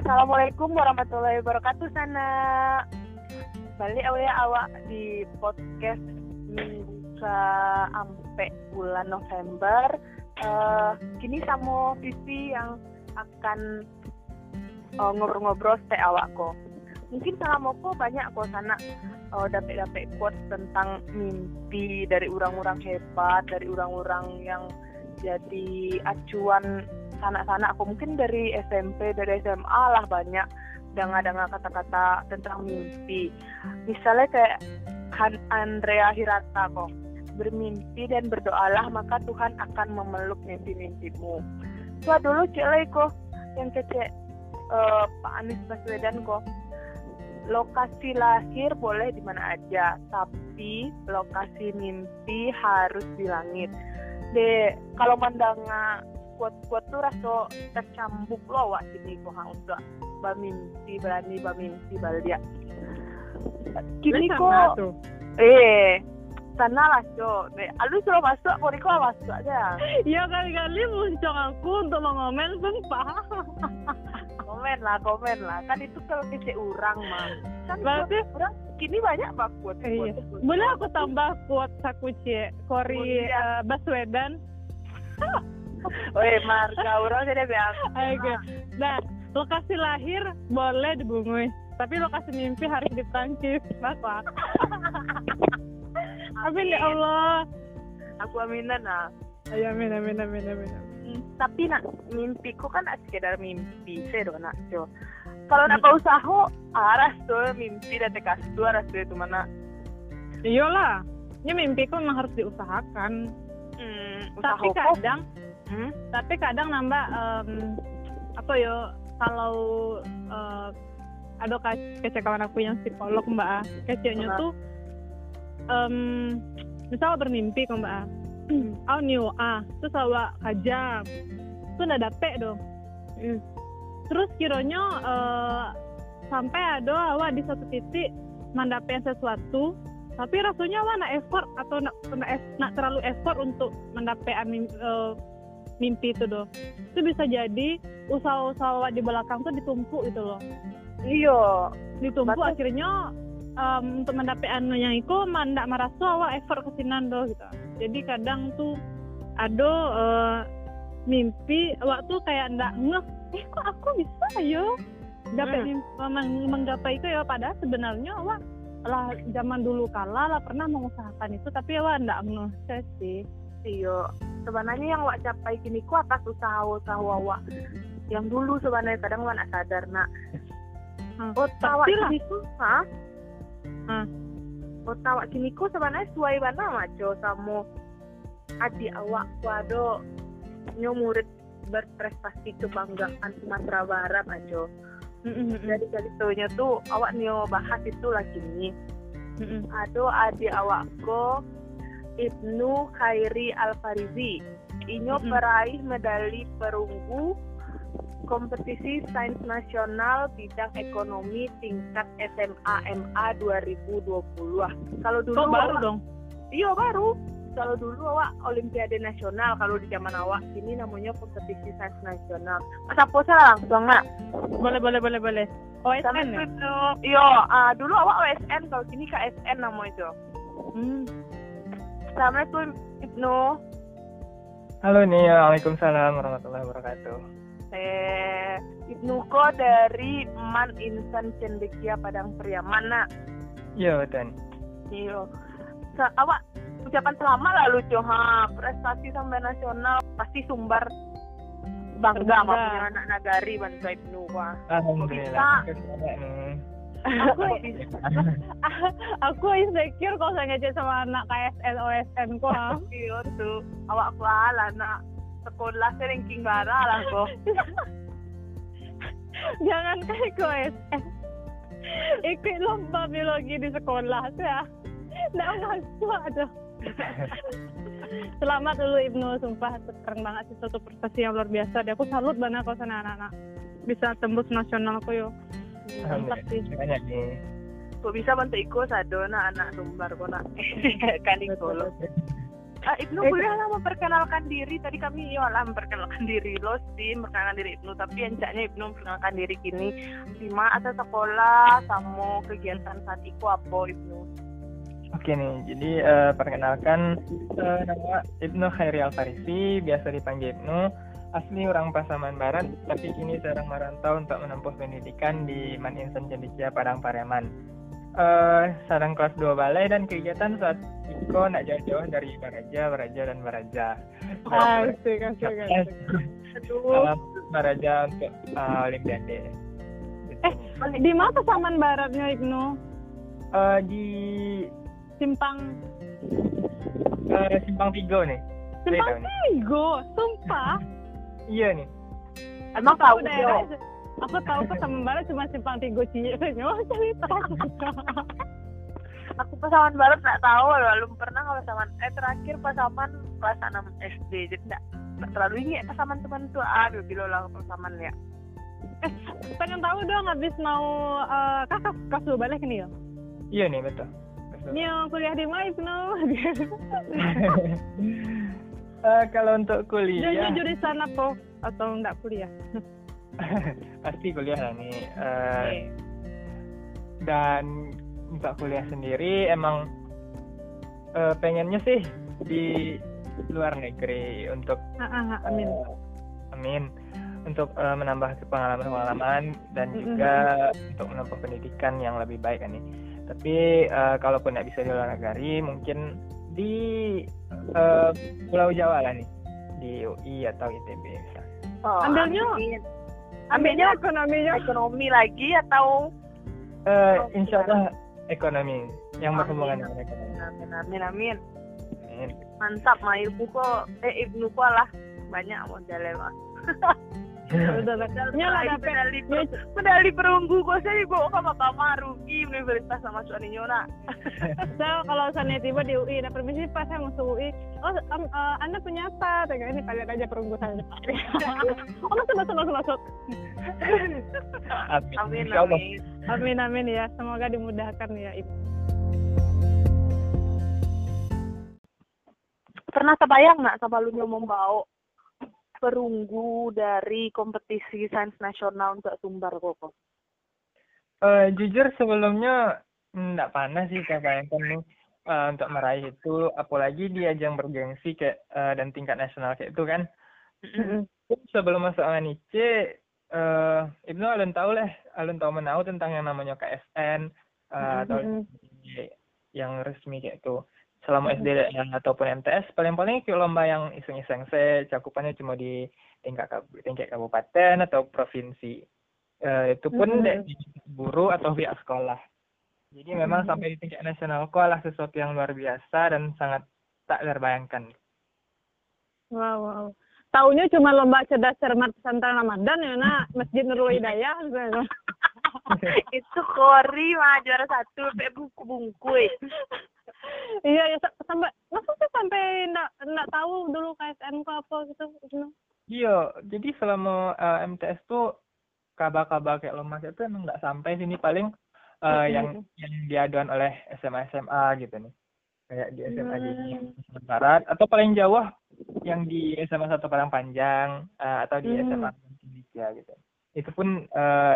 Assalamualaikum warahmatullahi wabarakatuh sana. Balik awak di podcast sampai bulan November. Kini sama Vivi yang akan ngobrol-ngobrol teh awakku. Mungkin sama aku banyak aku sana dapet-dapet quotes tentang mimpi dari orang-orang hebat, dari orang-orang yang jadi acuan sana-sana aku, mungkin dari SMP, dari SMA lah banyak dengar-dengar kata-kata tentang mimpi. Misalnya kayak Andrea Hirata kok, bermimpi dan berdoalah maka Tuhan akan memeluk mimpi-mimpimu. Tua dulu cek kok yang kecek Pak Anies Baswedan kok, lokasi lahir boleh di mana aja, tapi lokasi mimpi harus di langit. De kalau mandanga kuat-kuat tuh rasa tercambuk loh wak sini kok udah bermimpi, berani bermimpi baldia. Kini kok sanalah jo, alus lo masuk, koriko masuk aja. Iya kali-kali muncul aku untuk mengomen sumpah. Komen lah, kan itu kalau kece orang mah. Kan berarti orang kini banyak pak kuat. Boleh aku tambah kuat sakuci Kori Baswedan. Weh marga orang jadi biasa. Oke. Nah lokasi lahir boleh dibungui, tapi lokasi mimpi harus di Prancis, bapak. Amin ya Allah. Aku aminan lah. Ayo amin. Tapi nak mimpiku kan tak sekedar mimpi, saya doa nak jo. Kalau nak usaha, arah tuh mimpi dan tekas dua arah tuh mana? Iyalah, ini mimpiku memang harus diusahakan. Tapi kadang nambah kalau ada kecekawan aku yang psikolog mbak, keceknya tuh. Misal bermimpi kok mbak, aku new terus awak kajam, tuh ndak dapet dong. Terus kironyo sampai ada awak di satu titik mendapatkan sesuatu, tapi rasanya awak nak effort atau nak terlalu effort untuk mendapatkan mimpi itu dong. Itu bisa jadi usaha-usaha awak di belakang tuh ditumpuk gitu loh. Iya, ditumpuk batu. Akhirnya. Untuk mendapatkan yang iku ndak merasa awak effort kesinan do gitu. Jadi kadang tuh ado mimpi awak tuh kayak ndak ngeh, kok aku bisa yo dapat menggapai itu ya, padahal sebenarnya awak lah zaman dulu kala lah pernah mengusahakan itu tapi awak ndak ngeh sih. Iya, sebenarnya yang awak capai kini ku atas usaha-usaha awak yang dulu sebenarnya kadang awak ndak sadar nak. Awak kini ku awak kini ku sebenarnya suai bana maco sama adik awak wado nyo murid berprestasi kebanggaan Sumatera Barat maco. Jadi tuhnya tuh awak nyo bahas itu lagi nih. Ado adik awak ko Ibnu Khairi Al-Farisi inyo peraih medali perunggu kompetisi sains nasional bidang ekonomi tingkat SMA MA 2020. Kalau dulu baru dong. Iya baru. Kalau dulu awak Olimpiade Nasional kalau di zaman awak, ini namanya kompetisi sains nasional. Masa langsung nak? Boleh. OSN. Iya, dulu awak OSN, kalau kini KSN namanya itu. Assalamualaikum Ibnu. Halo nih, waalaikumsalam warahmatullahi wabarakatuh. Ibnu ko dari Man Insan Cendekia Padang Pariaman nak. Iya betul. Iya. Awak ucapan selamat lah lucu ha, prestasi sampai nasional pasti sumbar bangga sama punya anak nagari bantu Ibnu ko. Alhamdulillah. Aku insecure kalau saya ngecek sama anak KSN OSN ko. Iya tuh. Awak kualah nak. Sekolah seringking gara lah kok. Jangan kayak gue ikut lomba biologi di sekolah ya. Nggak masuk aduh. Selamat dulu Ibnu, sumpah keren banget sih, suatu prestasi yang luar biasa. Aku salut banget kok sana anak-anak bisa tembus nasional kok yo. Mantap sih. Kok bisa bantu ikut sadona anak sumbar kok nak. Kan di Solo. Ibnu bolehlah memperkenalkan diri. Tadi kami yolah memperkenalkan diri Losin, memperkenalkan diri Ibnu. Tapi encaknya Ibnu memperkenalkan diri kini lima atau sekolah sama kegiatan saat iku apa Ibnu? Oke nih, jadi perkenalkan nama Ibnu Khairi Al-Farisi, biasa dipanggil Ibnu. Asli orang Pasaman Barat, tapi kini sedang merantau untuk menempuh pendidikan di Man Insan Cendekia Padang Pariaman. Sarang kelas 2 balai dan kegiatan saat Iko nak jauh-jauh dari Baraja dan Baraja. Asik. Baraja untuk Olimpiade. Di mana Pasaman Baratnya Ibnu? Di Simpang Tigo nih. Simpang Tigo, sumpah. Iya nih. Emang tahu daerah? Aku tahu Pasaman Barat cuma Simpang Tigo cie. Aku Pasaman Barat nggak tahu, belum pernah kalau Pasaman. Terakhir Pasaman kelas 6 SD, jadi nggak terlalu ingat Pasaman teman tuh. Aduh, gila lah Pasaman ya. Pengen tahu dong, habis mau kakak kasus balik nih ya? Iya nih betul. Nih kuliah di mana Ibnu? Kalau untuk kuliah. Jadi jurusan apa atau nggak kuliah? Pasti kuliah lah nih. Dan untuk kuliah sendiri emang pengennya sih di luar negeri untuk amin untuk menambah pengalaman dan juga untuk menempuh pendidikan yang lebih baik kan nih. Tapi kalaupun nggak bisa di luar negeri, mungkin di Pulau Jawa lah nih, di UI atau ITB. Ambilnya ekonomi lagi atau insyaallah ekonomi yang berhubungan dengan ekonomi. Amin. Mantap, Ibnu kok lah banyak modalnya mah. Medali perunggu kok saya dibawa ke Bapak Rugi Universitas sama Suani Nyona. Saya kalau sana tiba di UI, ada permisi Pak, saya mau ke UI. Oh, Anda punya apa? Tengah ini kalian aja perunggu saya. Oh, masuk. Amin ya. Semoga dimudahkan ya, Ibu. Pernah kebayang nggak sama lu membawa perunggu dari kompetisi sains nasional untuk Sumbar kok? Jujur sebelumnya nggak panas sih saya bayangkan nih untuk meraih itu, apalagi di ajang bergengsi kayak dan tingkat nasional kayak itu kan. Sebelum masuk Anice, Ibnu alun tahu menau tentang yang namanya KSN atau yang resmi kayak itu. Selama SD ataupun MTS paling-paling itu lomba yang iseng-iseng, cakupannya cuma di tingkat kabupaten atau provinsi. Itu pun di guru atau pihak sekolah. Jadi memang sampai di tingkat nasional kok lah sesuatu yang luar biasa dan sangat tak terbayangkan. Wow. Taunya cuma lomba cerdas cermat pesantren Ramadan ya nak, Masjid Nurul Hidayah. Itu kori mah juara satu buku bungkui. Iya ya, sampai maksudnya sampai enggak tahu dulu KSN ke apa gitu. Iya, jadi selama MTS tuh kabar-kabar kayak lomba itu emang enggak sampai sini, paling yang diaduan oleh SMA gitu nih. Kayak di SMA di Sumatera Barat atau paling jauh yang di SMA 1 Padang Panjang atau di SMA Indonesia gitu. Itu pun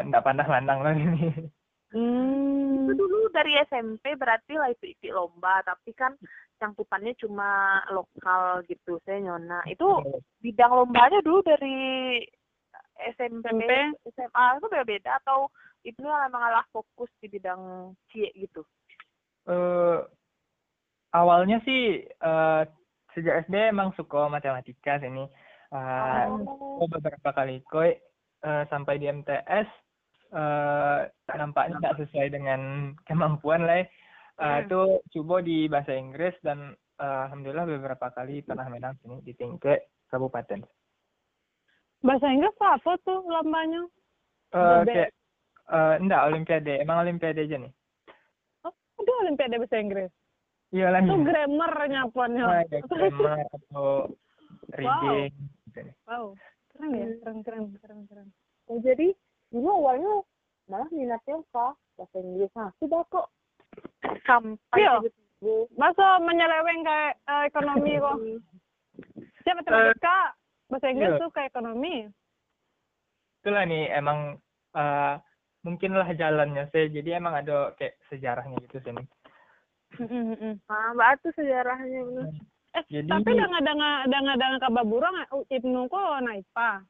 enggak pandang-pandang lah ini. Itu dulu dari SMP berarti lah itu ikut lomba, tapi kan cangkupannya cuma lokal gitu saya Nyona. Itu bidang lombanya dulu dari SMP. SMA itu beda-beda atau itu memang ngalah fokus di bidang cie gitu? Awalnya sih sejak SD emang suka matematika sini. Beberapa kali ikut sampai di MTS. Nampaknya tidak sesuai dengan kemampuan lah. Itu coba di bahasa Inggris dan alhamdulillah beberapa kali pernah menang sini di tingkat kabupaten. Bahasa Inggris apa tuh lombanya? Enggak, Olimpiade. Emang Olimpiade aja nih. Oh, itu Olimpiade bahasa Inggris? Iya lah. Itu grammarnya apanya? Grammar atau reading. Wow. Keren ya, keren. Oh, jadi dulu awalnya malah minatnya bahasa Inggris. Nah, sudah kok sampai Masa menyeleweng ke ekonomi kok? Siapa matematika, bahasa Inggris tuh ke ekonomi. Itulah nih, emang mungkinlah jalannya sih. Jadi emang ada kayak sejarahnya gitu sih. Ah, batu sejarahnya bener. Jadi, tapi dengan kababurang Ibnu kok naipa.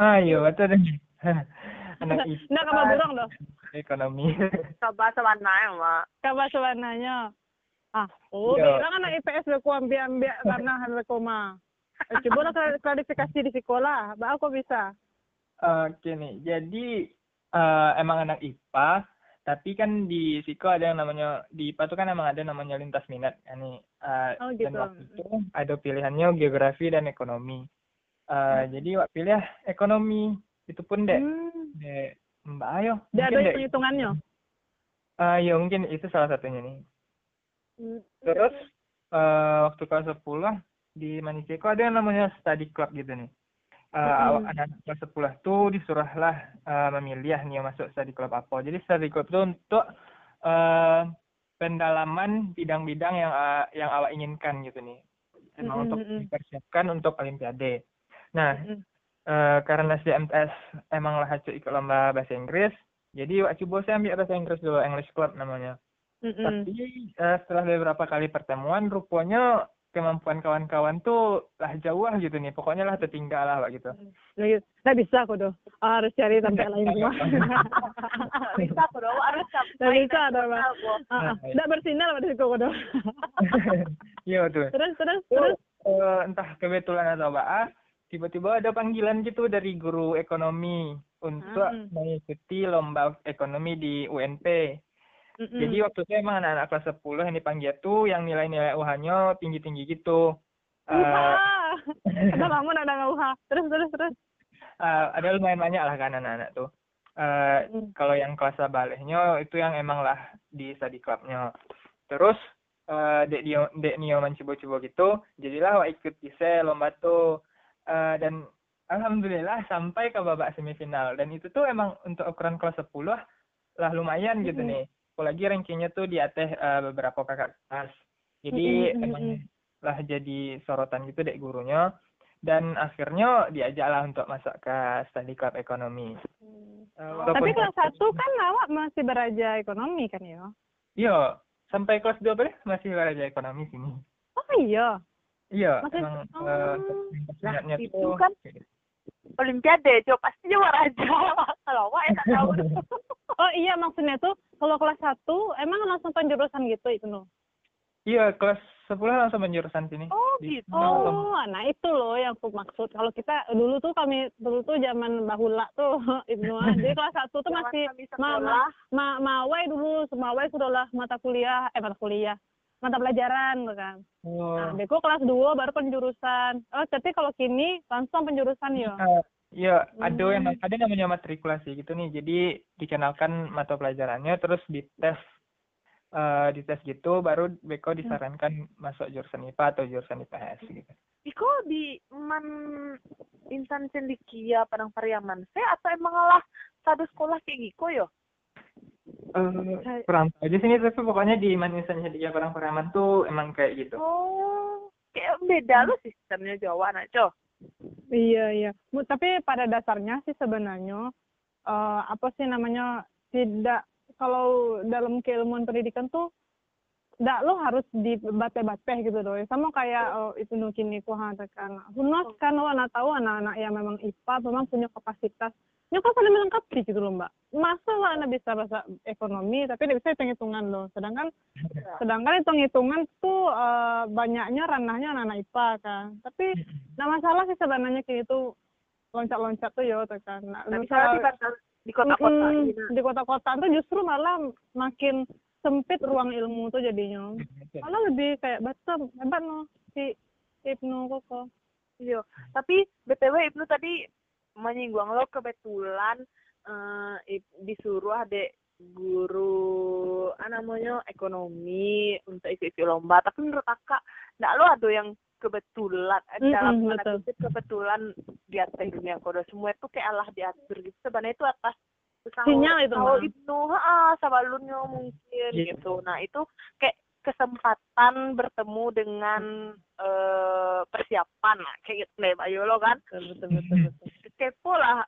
Ah, iya betul deh. Anak IPA. Nah, kababurang loh. Ekonomi. Kabasawananya, Mak. Kabasawananya. Ah, oh, bilang anak IPS lo ku ambil karena hal koma. Coba klarifikasi di sekolah, Mbak, kok bisa? Oke nih. Jadi emang anak IPA, tapi kan di Siko ada yang namanya, di IPA itu kan emang ada namanya lintas minat. Yani, gitu. Dan waktu itu ada pilihannya geografi dan ekonomi. Jadi wak pilih ekonomi, itu pun dek. Mbak Ayo. Dia ada perhitungannya? Ya mungkin itu salah satunya nih. Terus waktu kelas 10 di Manisiko ada yang namanya study club gitu nih. Anak kelas 10 tuh disuruhlah memilih nih masuk study club apa. Jadi study club itu untuk pendalaman bidang-bidang yang awak inginkan gitu nih. Emang untuk dipersiapkan untuk Olimpiade. Nah, karena CMTS emanglah hasil ikut lomba bahasa Inggris, jadi waktu coba saya ambil bahasa Inggris dulu, English Club namanya. Tapi setelah beberapa kali pertemuan, rupanya kemampuan kawan-kawan tuh lah jauh gitu nih, pokoknya lah tertinggal lah gitu. Nah bisa aku doh, harus cari tempat lain semua. Bisa aku doh, harus cari. Bisa doh, nggak bersinar pada situ aku doh. Iya betul. Terus. Entah kebetulan atau apa, tiba-tiba ada panggilan gitu dari guru ekonomi untuk mengikuti lomba ekonomi di UNP. Jadi waktu itu emang anak-anak kelas 10 yang dipanggil tuh yang nilai-nilai UH-nya tinggi-tinggi gitu. Ada namun ada UH. Terus. Ada lumayan banyak lah kan anak-anak tuh. Kalau yang kelas baliknya itu yang emang lah di study club-nya. Terus dek nioman coba-coba gitu. Jadilah ikut bisa lomba tuh. Dan alhamdulillah sampai ke babak semifinal. Dan itu tuh emang untuk ukuran kelas 10 lah lumayan gitu nih. Apalagi rankingnya tuh di atas beberapa kakak kelas, jadi emanglah jadi sorotan gitu dek gurunya, dan akhirnya diajaklah untuk masuk ke study club ekonomi. Tapi kelas 1 kan awak masih beraja ekonomi kan ya? Iya, sampai kelas 2 masih beraja ekonomi sini. Oh iya? Iya, emang minatnya tuh kan Olimpiade, coba pastinya beraja kalau awak tak tahu. Oh iya, maksudnya tuh kalau kelas 1 emang langsung penjurusan gitu itu loh? Iya, kelas 10 langsung penjurusan sini. Oh gitu. Nah itu loh yang aku maksud. Kalau kita dulu tuh zaman bahula tuh Ibnu. Jadi kelas 1 tuh masih mawai dulu, semawai sudahlah mata pelajaran kan. Nah, beko kelas 2 baru penjurusan. Oh, tapi kalau kini langsung penjurusan ya. Iya, ada namanya matrikulasi gitu nih. Jadi dikenalkan mata pelajarannya, terus dites gitu, baru beko disarankan masuk jurusan IPA atau jurusan IPS gitu. Beko di Man Insan Cendekia Padang Pariaman, atau emang lah satu sekolah kayak Giko yo? Kurang tahu aja sini, tapi pokoknya di Man Insan Cendekia Padang Pariaman tuh emang kayak gitu. Oh, kayak beda loh sistemnya Jawa nak cow. Iya. Tapi pada dasarnya sih sebenarnya tidak, kalau dalam keilmuan pendidikan tuh tidak lo harus dibate-bate gitu doy. Sama kayak itu nukini kuhatakan. Hunas kan wana tahu anak-anak yang memang IPA memang punya kapasitas. Nyokap saling melengkapi gitu loh mbak. Masa lah anak bisa bahasa ekonomi tapi dia bisa hitung-hitungan loh. Sedangkan hitung-hitungan tuh banyaknya ranahnya anak-anak IPA kan. Tapi nah masalah sih sebenarnya kayak itu loncat-loncat tuh ya kan. Nah, misalnya di kota-kota. Di kota-kota tuh justru malah makin sempit ruang ilmu tuh jadinya. Malah lebih kayak batem hebat loh si Ibnu kok. Iya. Tapi BTW Ibnu tadi menyinggung lo kebetulan disuruh adek guru namanya ekonomi untuk ikut lomba, tapi menurut kakak ndak lo ada yang kebetulan dalam tanda kutip kebetulan di atas dunia kode semua itu kayak Allah diatur gitu, sebenarnya itu atas sinyal itu sama lunyo mungkin gitu. Nah itu kayak kesempatan bertemu dengan persiapan lah, kayak gitu nih Pak Yolo kan. Betul. Kepo lah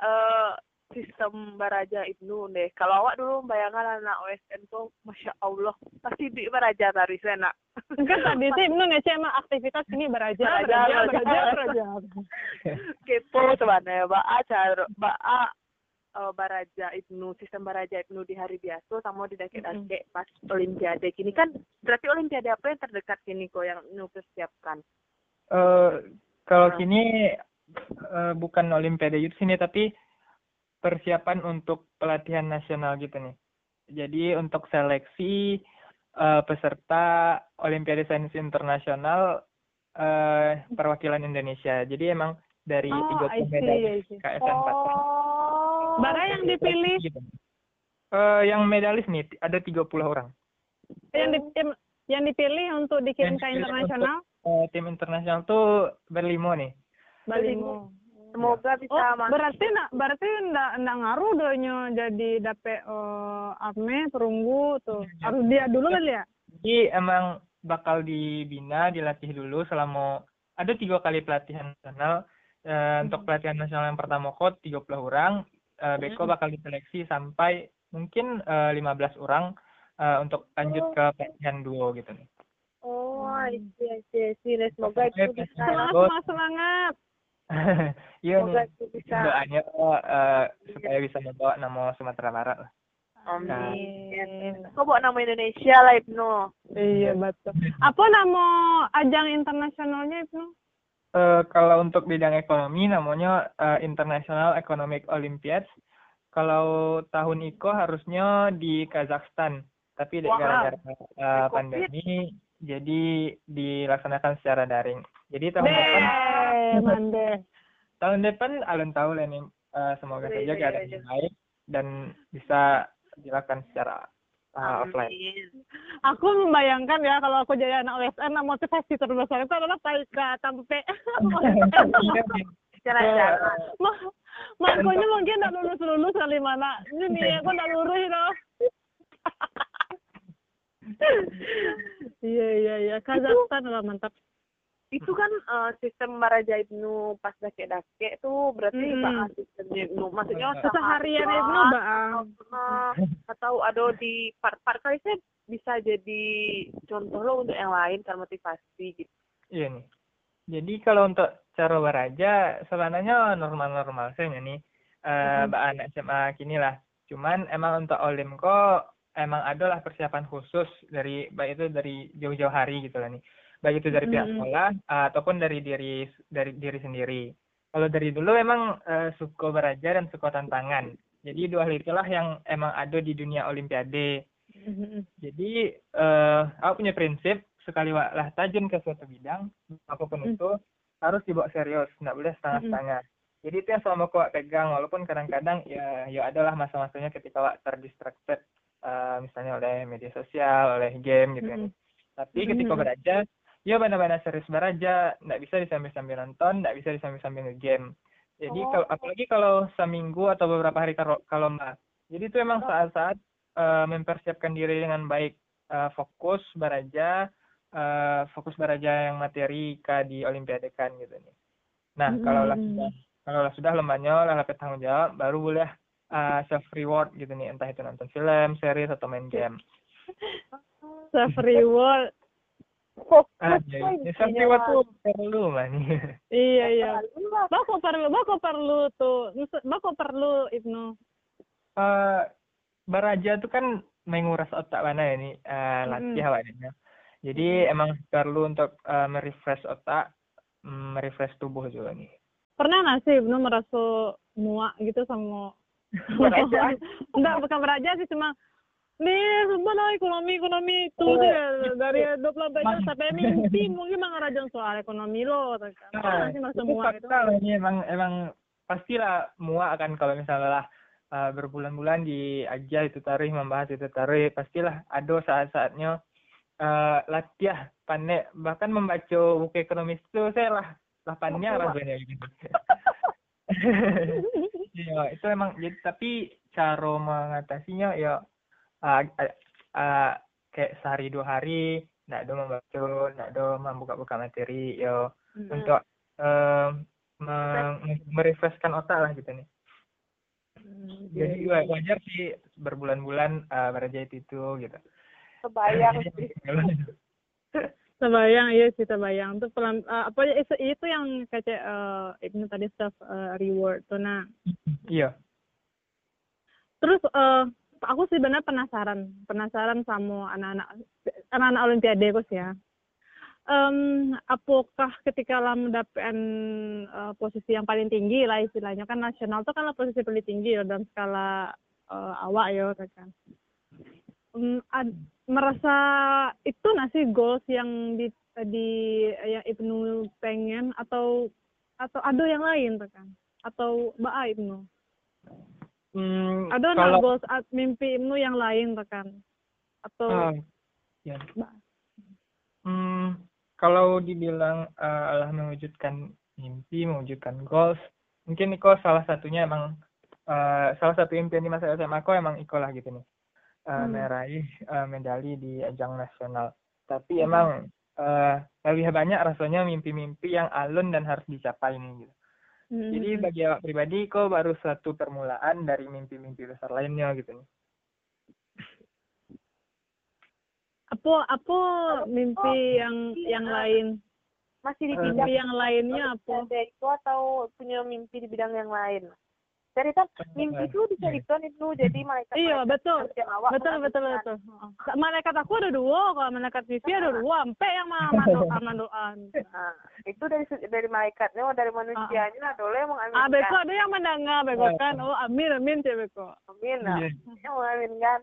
sistem Baraja Ibnu deh. Kalau awak dulu bayangan anak OSN tuh, masya Allah, pasti di Baraja tari sana. Enggak tadi sih Ibnu ngecek emang aktivitas ini Baraja. Kepo sebenarnya, Baraja Ibnu, sistem Baraja Ibnu di hari biasa sama di deket-deket pas Olimpiade kini kan. Berarti Olimpiade apa yang terdekat kini kok yang Ibnu persiapkan? Kalau kini bukan Olimpiade itu sini, tapi persiapan untuk pelatihan nasional gitu nih. Jadi untuk seleksi peserta Olimpiade Sains Internasional perwakilan Indonesia. Jadi emang dari 30 medali KSN 4. Bara yang dipilih yang medalis nih ada 30 orang. Yang dipilih untuk dikirim ke internasional? Tim internasional tuh Berlimo. Semoga bisa berarti enggak ngaruh doanya jadi dapet AME perunggu tuh. Harus dia dulu kali ya. Jadi emang bakal dibina, dilatih dulu selama ada 3 kali pelatihan nasional. Untuk pelatihan nasional yang pertama 30 orang. Beko bakal diseleksi sampai mungkin 15 orang untuk lanjut ke pelatihan duo gitu nih. Iya. Semoga itu bisa. Semangat. Iya nih. Doanya supaya bisa membawa nama Sumatera Barat lah. Amin. Kok bawa nama Indonesia lah Ibnu. Iya betul. Apa nama ajang internasionalnya Ibnu? Kalau untuk bidang ekonomi namanya International Economic Olympiads. Kalau tahun IKO harusnya di Kazakhstan, tapi gara-gara pandemi jadi dilaksanakan secara daring. Jadi tahun depan alun tahu lah nih, semoga saja keadaan baik dan bisa dilakukan secara offline. Aku membayangkan ya kalau aku jadi anak OSN, motivasi terbesar itu adalah Taika Tampe. Makanya mungkin nggak lulus kali mana. Ini aku nggak lurus loh. Iya Kazakhstan lah mantap. Itu kan sistem Baraja Ibnu pas dake-dake tuh berarti Pak sistemnya Ibnu. Maksudnya seharian Ibnu Bang. Atau ada di part-part kali saya bisa jadi contoh lo untuk yang lain kan motivasi gitu. Iya nih. Jadi kalau untuk cara Baraja sebenarnya normal-normal saja nih. Mbak anak SMA kini lah. Cuman emang untuk Olimko emang adalah persiapan khusus dari baik itu dari jauh-jauh hari gitu lah nih. Baik itu dari pihak sekolah ataupun dari diri sendiri. Kalau dari dulu emang suko Baraja dan suko tantangan. Jadi 2 hal itulah yang emang ada di dunia Olimpiade. Jadi aku punya prinsip sekali lah tajun ke suatu bidang apapun itu harus dibawa serius, nggak boleh setengah-setengah. Jadi itu yang selama aku pegang walaupun kadang-kadang ya adalah masa-masanya ketika aku terdistracted misalnya oleh media sosial, oleh game gitu kan. Tapi ketika Baraja ya benar-benar serius Baraja, nggak bisa disambil-sambil nonton, nggak bisa disambil nge-game. Jadi kalau apalagi kalau seminggu atau beberapa hari kalau mbak. Jadi itu emang saat-saat mempersiapkan diri dengan baik, fokus Baraja yang materi di Olimpiade kan gitu nih. Nah kalau sudah lembanya lah tanggung jawab, baru boleh self reward gitu nih, entah itu nonton film, series atau main game. Self reward. Sampai waktu perlu lah nih. Iya. Bako perlu Ibnu. Baraja tuh kan menguras otak mana ya nih latihan badannya. Jadi emang perlu untuk merefresh otak, merefresh tubuh juga nih. Pernah nggak sih Ibnu merasa muak gitu sama Baraja? Enggak, bukan Baraja sih, cuma nih, sebenarnya ekonomi itu dari 24 jam sampai mimpi mungkin mengarahkan soal ekonomi lo. Masih semua itu. Ini emang pastilah muak akan kalau misalnya lah berbulan-bulan di aja itu tarikh membahas itu tarikh, pastilah ada saat-saatnya latihan pandai, bahkan membaca buku ekonomi itu saya lah pandai rasanya gitu. Ya, itu emang jadi tapi cara mengatasinya ya kayak sehari 2 hari nak do membaca, nak do membuka-buka materi yo untuk merefreshkan otak lah gitu nih. Jadi wajar sih berbulan-bulan berjahit itu gitu. Kebayang sih. Terbayang, iya sih terbayang. Itu pelan, apa itu yang kayak Ibnu tadi self reward tuh nah. Iya. Terus aku sebenarnya penasaran sama anak-anak Olimpiade kos ya. Apakah ketika lah mendapatkan posisi yang paling tinggi lah istilahnya kan nasional itu kan lah posisi paling tinggi ya dalam skala awak ya kan. Merasa itu nasi goals yang yang Ibnu pengen atau ada yang lain kan atau Mbak Ibnu? Ada nggak goals mimpi Ibnu yang lain kan atau ya. Kalau dibilang Allah mewujudkan mimpi, mewujudkan goals, mungkin Iko salah satunya emang salah satu impian di masa SMA aku emang Iko lah gitu nih, meraih medali di ajang nasional. Tapi emang lebih banyak rasanya mimpi-mimpi yang alun dan harus dicapai nih gitu. Jadi bagi awak pribadi Iko baru satu permulaan dari mimpi-mimpi besar lainnya gitu nih. Apa mimpi yang lain? Masih di bidang yang lainnya apa? Itu atau punya mimpi di bidang yang lain? Cerita mimpi itu diceritain Ibnu jadi malaikat. Iya betul. Betul. Malaikat aku ada dua, kalau malaikat Vivi ada dua, sampai yang mama doa. Itu dari malaikatnya, dari manusianya dole mengaminkan. Beko ada yang mendengar beko kan. Amin sih beko. Amin lah. Yang mengaminkan.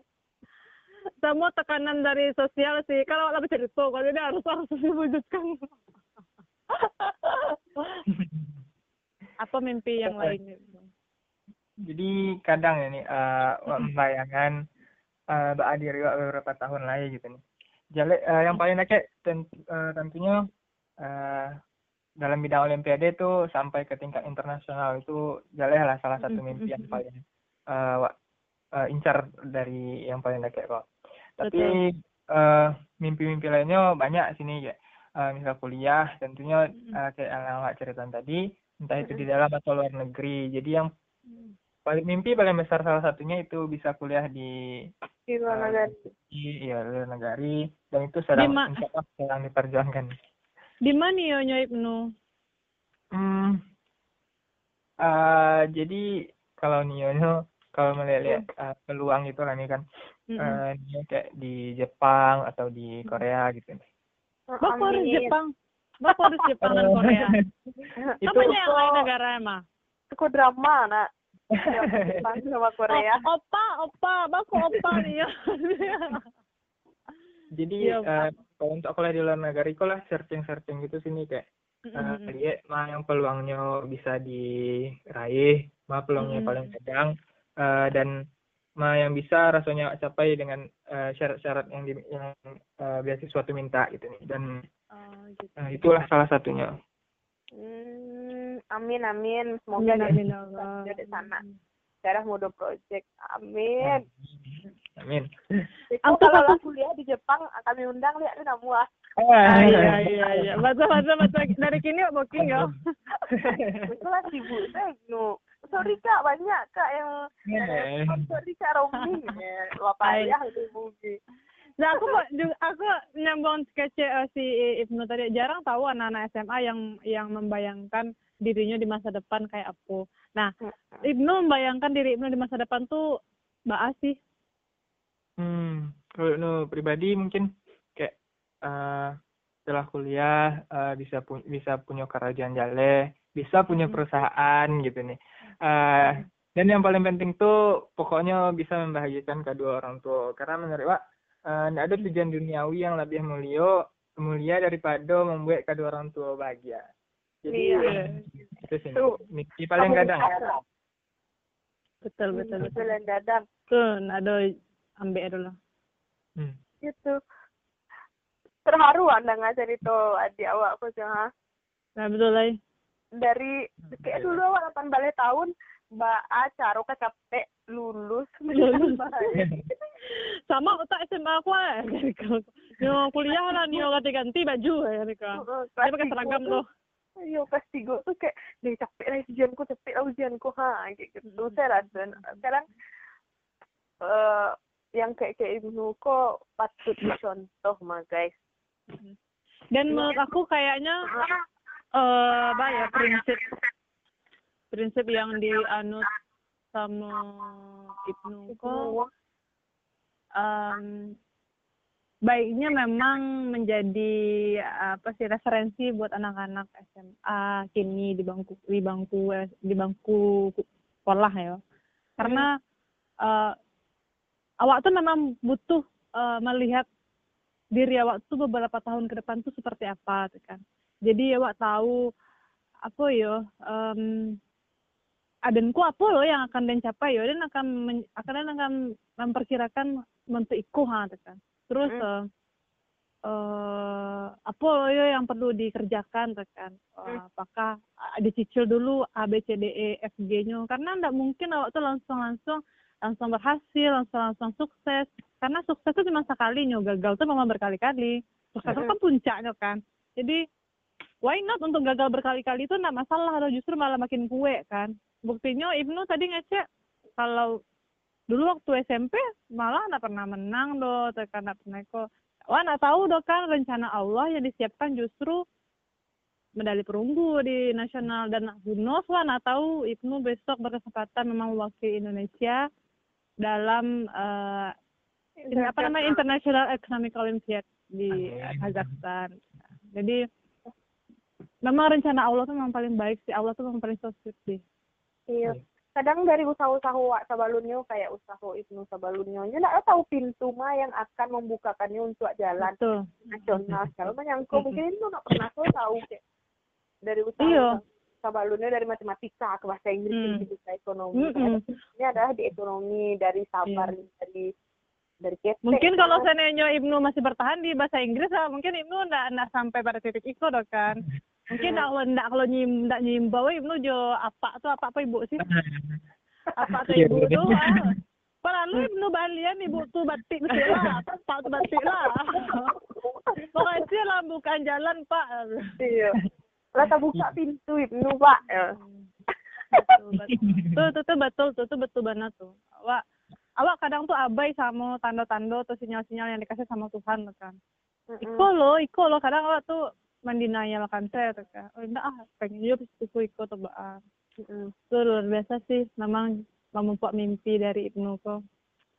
Semua tekanan dari sosial sih, kalau lebih cerita, kalau dia harus diwujudkan. Apa mimpi yang lain? Jadi kadang ya nih, membayangkan diri beberapa tahun lagi gitu nih. Yang paling dekat tentunya dalam bidang Olimpiade itu sampai ke tingkat internasional itu lah salah satu mimpi yang paling incar dari yang paling dekat kok. Tapi mimpi-mimpi lainnya banyak sini ya. Misal kuliah tentunya kayak yang Wak ceritain tadi, entah itu di dalam atau luar negeri. Jadi yang paling mimpi paling besar salah satunya itu bisa kuliah di luar negeri. Luar negeri dan itu sedang diperjuangkan. Di mana ya Ibnu? Jadi kalau Niono kalau melihat peluang itu lah nih kan kayak di Jepang atau di Korea gitu nih. Bapak harus Jepang dan Korea. Itu banyak yang lain negara emang. Itu drama nak. Jepang sama Korea. Bapak opa nih. Jadi kalau untuk kuliah di luar negeri kok lah searching gitu sini kayak lihat mah yang peluangnya bisa diraih, mah peluangnya paling sedang. Dan yang bisa rasanya capai dengan syarat-syarat yang beasiswa itu minta gitu nih dan itulah salah satunya. Amin semoga dari sana darah muda project amin. Aku kalau kuliah di Jepang kami undang lihat kamu ah. Iya masa dari kini booking ya. Itulah sibuk saya nu. Sorry Kak, banyak Kak yang sorry Kak roaming apa ya mungkin. Nah aku nyambung kece si Ibnu tadi jarang tahu anak-anak SMA yang membayangkan dirinya di masa depan kayak apa. Nah, Ibnu membayangkan diri Ibnu di masa depan tuh bahas sih. Kalau Ibnu pribadi mungkin kayak setelah kuliah bisa punya kerjaan jale, bisa punya perusahaan gitu nih. Dan yang paling penting tuh pokoknya bisa membahagiakan kedua orang tua. Karena menurut Wak, tidak ada tujuan duniawi yang lebih mulia daripada membuat kedua orang tua bahagia. Jadi itu sih. Ini paling kadang. Betul. Dadang. Tuh, ada ambek dulu. Gitu. Terharu anda ngajar itu adik awak kok ya. Nah betul lah. Dari kayak dulu awal 18 tahun Mbak A caro capek lulus sama otak SMA aku Yo kuliah orang yo ganti-ganti baju ya mereka. Dia pakai seragam tuh. Yo kelas 3 tuh kayak deh capeklah ujianku, capeklah ujianku ha gitu. Saya rasa sekarang yang kayak Ibnu kok patut dicontoh mah guys. Dan menurut aku kayaknya prinsip yang dianut sama Ibnu kok baiknya memang menjadi referensi buat anak-anak SMA kini di bangku sekolah ya. Karena awak tuh memang butuh melihat diri awak tuh beberapa tahun ke depan tuh seperti apa kan. Jadi awak tahu apa yo adenku apa lo yang akan den capai yo dan akan memperkirakan bentuk iku ha kan. Terus apa yang perlu dikerjakan kan? Apakah dicicil dulu A B C D E F G-nya karena ndak mungkin awak tuh langsung berhasil, langsung sukses. Karena sukses itu cuma sekali nyo, gagal tuh memang berkali-kali. Sukses itu kan puncaknya kan. Jadi why not untuk gagal berkali-kali itu ndak masalah, atau justru malah makin kue kan. Buktinya Ibnu tadi ngecek kalau dulu waktu SMP malah nggak pernah menang do, karena pernah kok. Wah nggak tahu do kan rencana Allah yang disiapkan justru medali perunggu di nasional dan Hunos. Wah nggak tahu Ibnu besok berkesempatan memang wakil Indonesia dalam International Economic Olympiads di Kazakhstan. Jadi memang rencana Allah tuh memang paling baik sih, Allah tuh memang paling sosial sih. Iya. Kadang dari usaha-usaha wak sabalunyo kayak usaha Ibnu sabalunyo nya ndak tahu pintu mah yang akan membukakannya untuk jalan nasional. Kalau menyangkau mungkin itu ndak pernah tahu kayak dari usaha sabalunyo dari matematika ke bahasa Inggris ke ekonomi. Ini adalah di ekonomi dari sabar dari ketek. Mungkin kalau senenyo Ibnu masih bertahan di bahasa Inggris mungkin Ibnu ndak sampai pada titik itu do kan. Mungkin ndak kalau nyimbau Ibnu jo apa ibu sih? Apa tuh ibu tuh? Padahal Ibnu balian ibu tuh batik betul lah, apa tuh batik lah. Pokoknya lah bukan jalan Pak. Iya. Lah tak buka pintu Ibnu Pak. Betul banget tuh. Awak kadang tuh abai sama tanda-tanda atau sinyal-sinyal yang dikasih sama Tuhan kan. Iko lo kadang awak tuh mandinanya makan saya tuh kan, pengen juga pasti ikut tebaan. Itu luar biasa sih, memang memupuk mimpi dari Ibnu kok.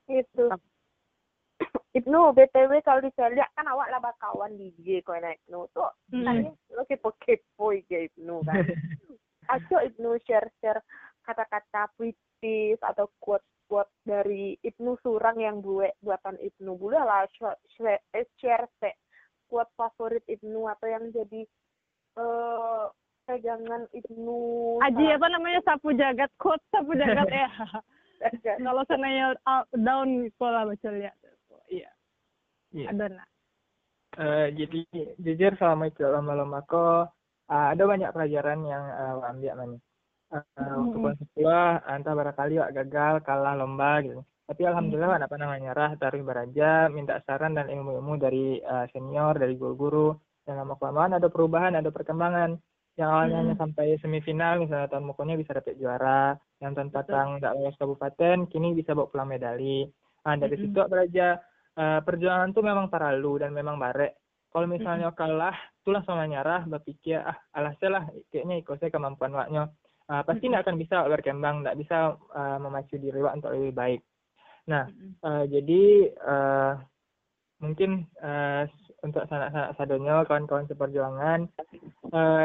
Itu. Ibnu BTW kalau dicari kan awak lah bakawan DJ kau naik Ibnu tuh, tapi lo kepo ya Ibnu kan. Ayo Ibnu share kata-kata puitis atau quote dari Ibnu Surang yang buatan Ibnu bula lah share kuat favorit Ibnu atau yang jadi pegangan Ibnu Aji apa namanya sapu jagat ya. Kalau senanya down sekolah baca lihat iya. Adona. Jadi jujur selama itu lama-lama kok ada banyak pelajaran yang ambil mana. Waktu sekolah entah barangkali wak gagal kalah lomba gitu. Tapi alhamdulillah ada nyerah, taruh beraja, minta saran dan ilmu-ilmu dari senior, dari guru-guru. Dan lama-kelamaan ada perubahan, ada perkembangan. Yang awalnya hanya sampai semifinal, misalnya tahun mukulnya bisa dapat juara. Yang tahun patang nggak lolos kabupaten, kini bisa bawa pulang medali. Dari situ beraja, perjuangan tuh memang paralu dan memang barek. Kalau misalnya kalah, tuh langsung nyerah, berpikir, alhasil lah, kayaknya ikutnya kemampuan waknya. Pasti nggak akan bisa berkembang, nggak bisa memacu diri wak untuk lebih baik. Nah, jadi mungkin untuk sanak-sanak sadonyo, kawan-kawan seperjuangan,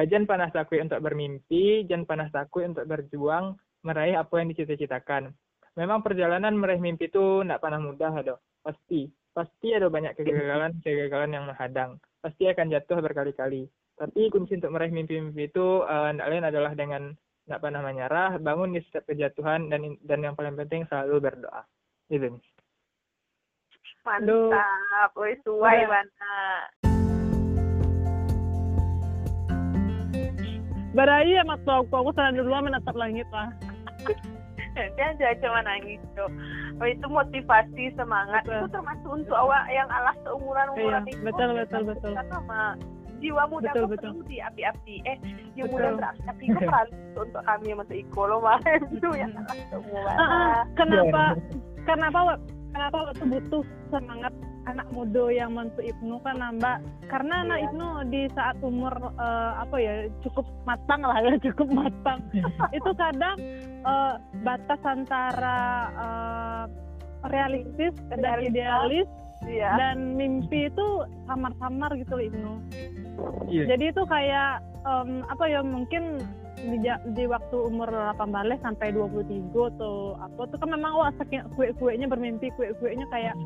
jangan panas takut untuk bermimpi, jangan panas takut untuk berjuang, meraih apa yang dicita-citakan. Memang perjalanan meraih mimpi itu tidak panah mudah, aduh. Pasti ada banyak kegagalan yang menghadang. Pasti akan jatuh berkali-kali. Tapi kunci untuk meraih mimpi-mimpi itu tidak lain adalah dengan tidak panah menyerah, bangun di setiap kejatuhan, dan yang paling penting selalu berdoa. Even. Mantap, suai banget. Berarti amat tau, aku sana dulu menatap langit lah. dia aja cuma nangis tuh. Oh, itu motivasi, semangat. Betul. Itu termasuk untuk awak yang alas seumuran-umuran itu. Betul. Sama jiwa muda itu perlu di api-api. Jiwa muda berapi-api itu peran untuk kami masuk ikolo malam itu yang alas seumuran. Kenapa waktu butuh semangat anak muda yang masuk Ibnu kan nambah, karena anak Ibnu di saat umur cukup matang itu kadang batas antara realistis dan idealis dan mimpi itu samar-samar gitu Ibnu. Jadi itu kayak mungkin di waktu umur 18 sampai 23 tuh apa tuh kan memang wah saking kue-kuenya bermimpi, kue-kuenya kayak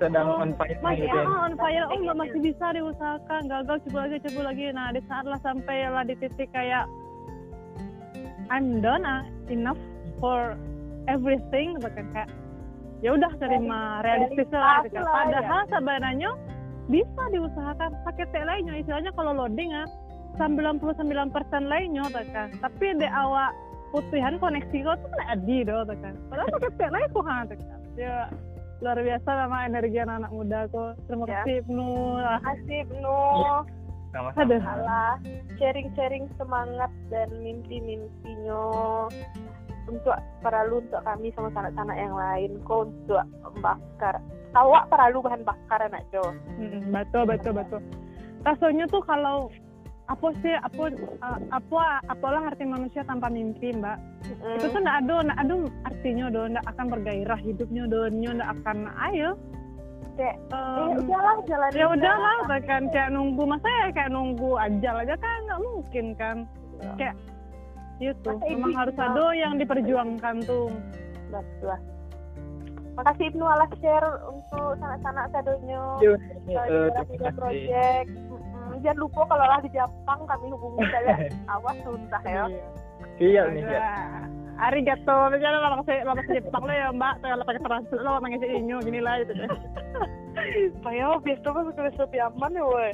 sedang on fire masih gitu ya. On fire, masih bisa diusahakan, gagal coba lagi. Nah di saat lah sampai lah di titik kayak I'm done enough for everything, bahkan kayak ya udah terima realistis lah gitu. Padahal sebenarnya bisa diusahakan pakai teh lainnya, istilahnya kalau loading 99% lainnya kan. Tapi di awal putihan koneksi kau tuh nggak adi doh kan. Padahal pakai teh lain kok kan. Ya luar biasa sama energi anak muda kok. Terima kasih Ibnu. Terima kasih Ibnu. Sama-sama. Sharing-sharing semangat dan mimpi-mimpinya untuk perlu untuk kami sama sanak-sanak yang lain kok untuk bakar. Awak perlu bahan bakar anak Jo. Betul. Rasanya tuh kalau apalah arti manusia tanpa mimpi Mbak. Itu tuh nggak ada artinya do, nggak akan bergairah hidupnya do, nggak akan ayo kayak udahlah bahkan kayak nunggu masa ya kayak nunggu ajal aja kan nggak mungkin kan kayak gitu memang harus ada yang diperjuangkan tuh. Betul. Makasih Ibnu alas share untuk sanak-sanak sadonya terhadap project. Jangan lupa kalau lah di Jepang kami hubungi saya. Awas susah ya. Iya nih. Arigato. Misalnya langsung Jepang lo ya Mbak. Kalau pakai translate lo nangis inyo gini lah gitu deh. Payo bisto pas kelas Yaman ya woi.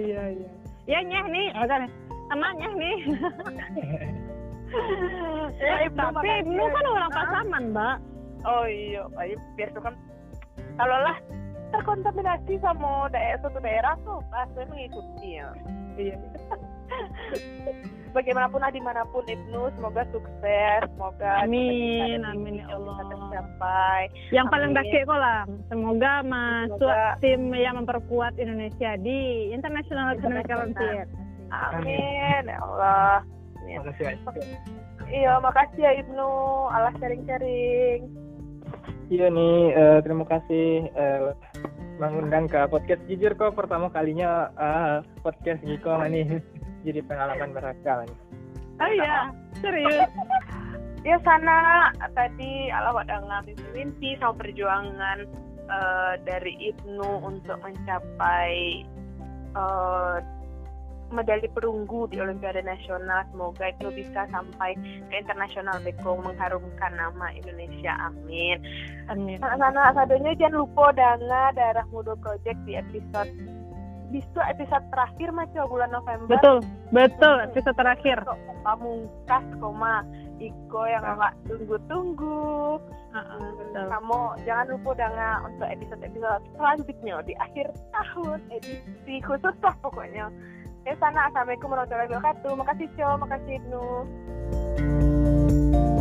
Iya. Ya nyeh nih, ada nih. Temannya nih. Tapi Ibnu kan orang Pasaman, Mbak. Oh iya, Pak. Biasa kan kalau lah terkontaminasi sama suatu daerah tuh pasti mengikuti ya. Iya. Bagaimanapun lah dimanapun Ibnu semoga sukses, semoga amin ya Allah tercapai. Yang amin. Paling dahsyat kolam semoga masuk tim yang memperkuat Indonesia di International Economic Olympiads. Amin ya Allah. Terima kasih. Iya, makasih ya Ibnu alas sharing-sharing. Iya nih, terima kasih mengundang ke podcast. Jujur kok pertama kalinya podcast Giko nih, jadi pengalaman berharga nih. Oh iya, serius. Ya sana tadi ala wadah ngalamin mimpi sama perjuangan dari Ibnu untuk mencapai medali perunggu di Olimpiade Nasional. Semoga itu bisa sampai ke internasional bekong mengharumkan nama Indonesia. Amin. Sana sadonya jangan lupa dana Daerah Muda Project di episode terakhir macam bulan November. Betul, episode terakhir. Pamungkas koma Iko yang awak tunggu-tunggu. Kamu jangan lupa dengar untuk episode selanjutnya di akhir tahun edisi khusus lah pokoknya. Assalamualaikum warahmatullahi wabarakatuh. Makasih Ibnu.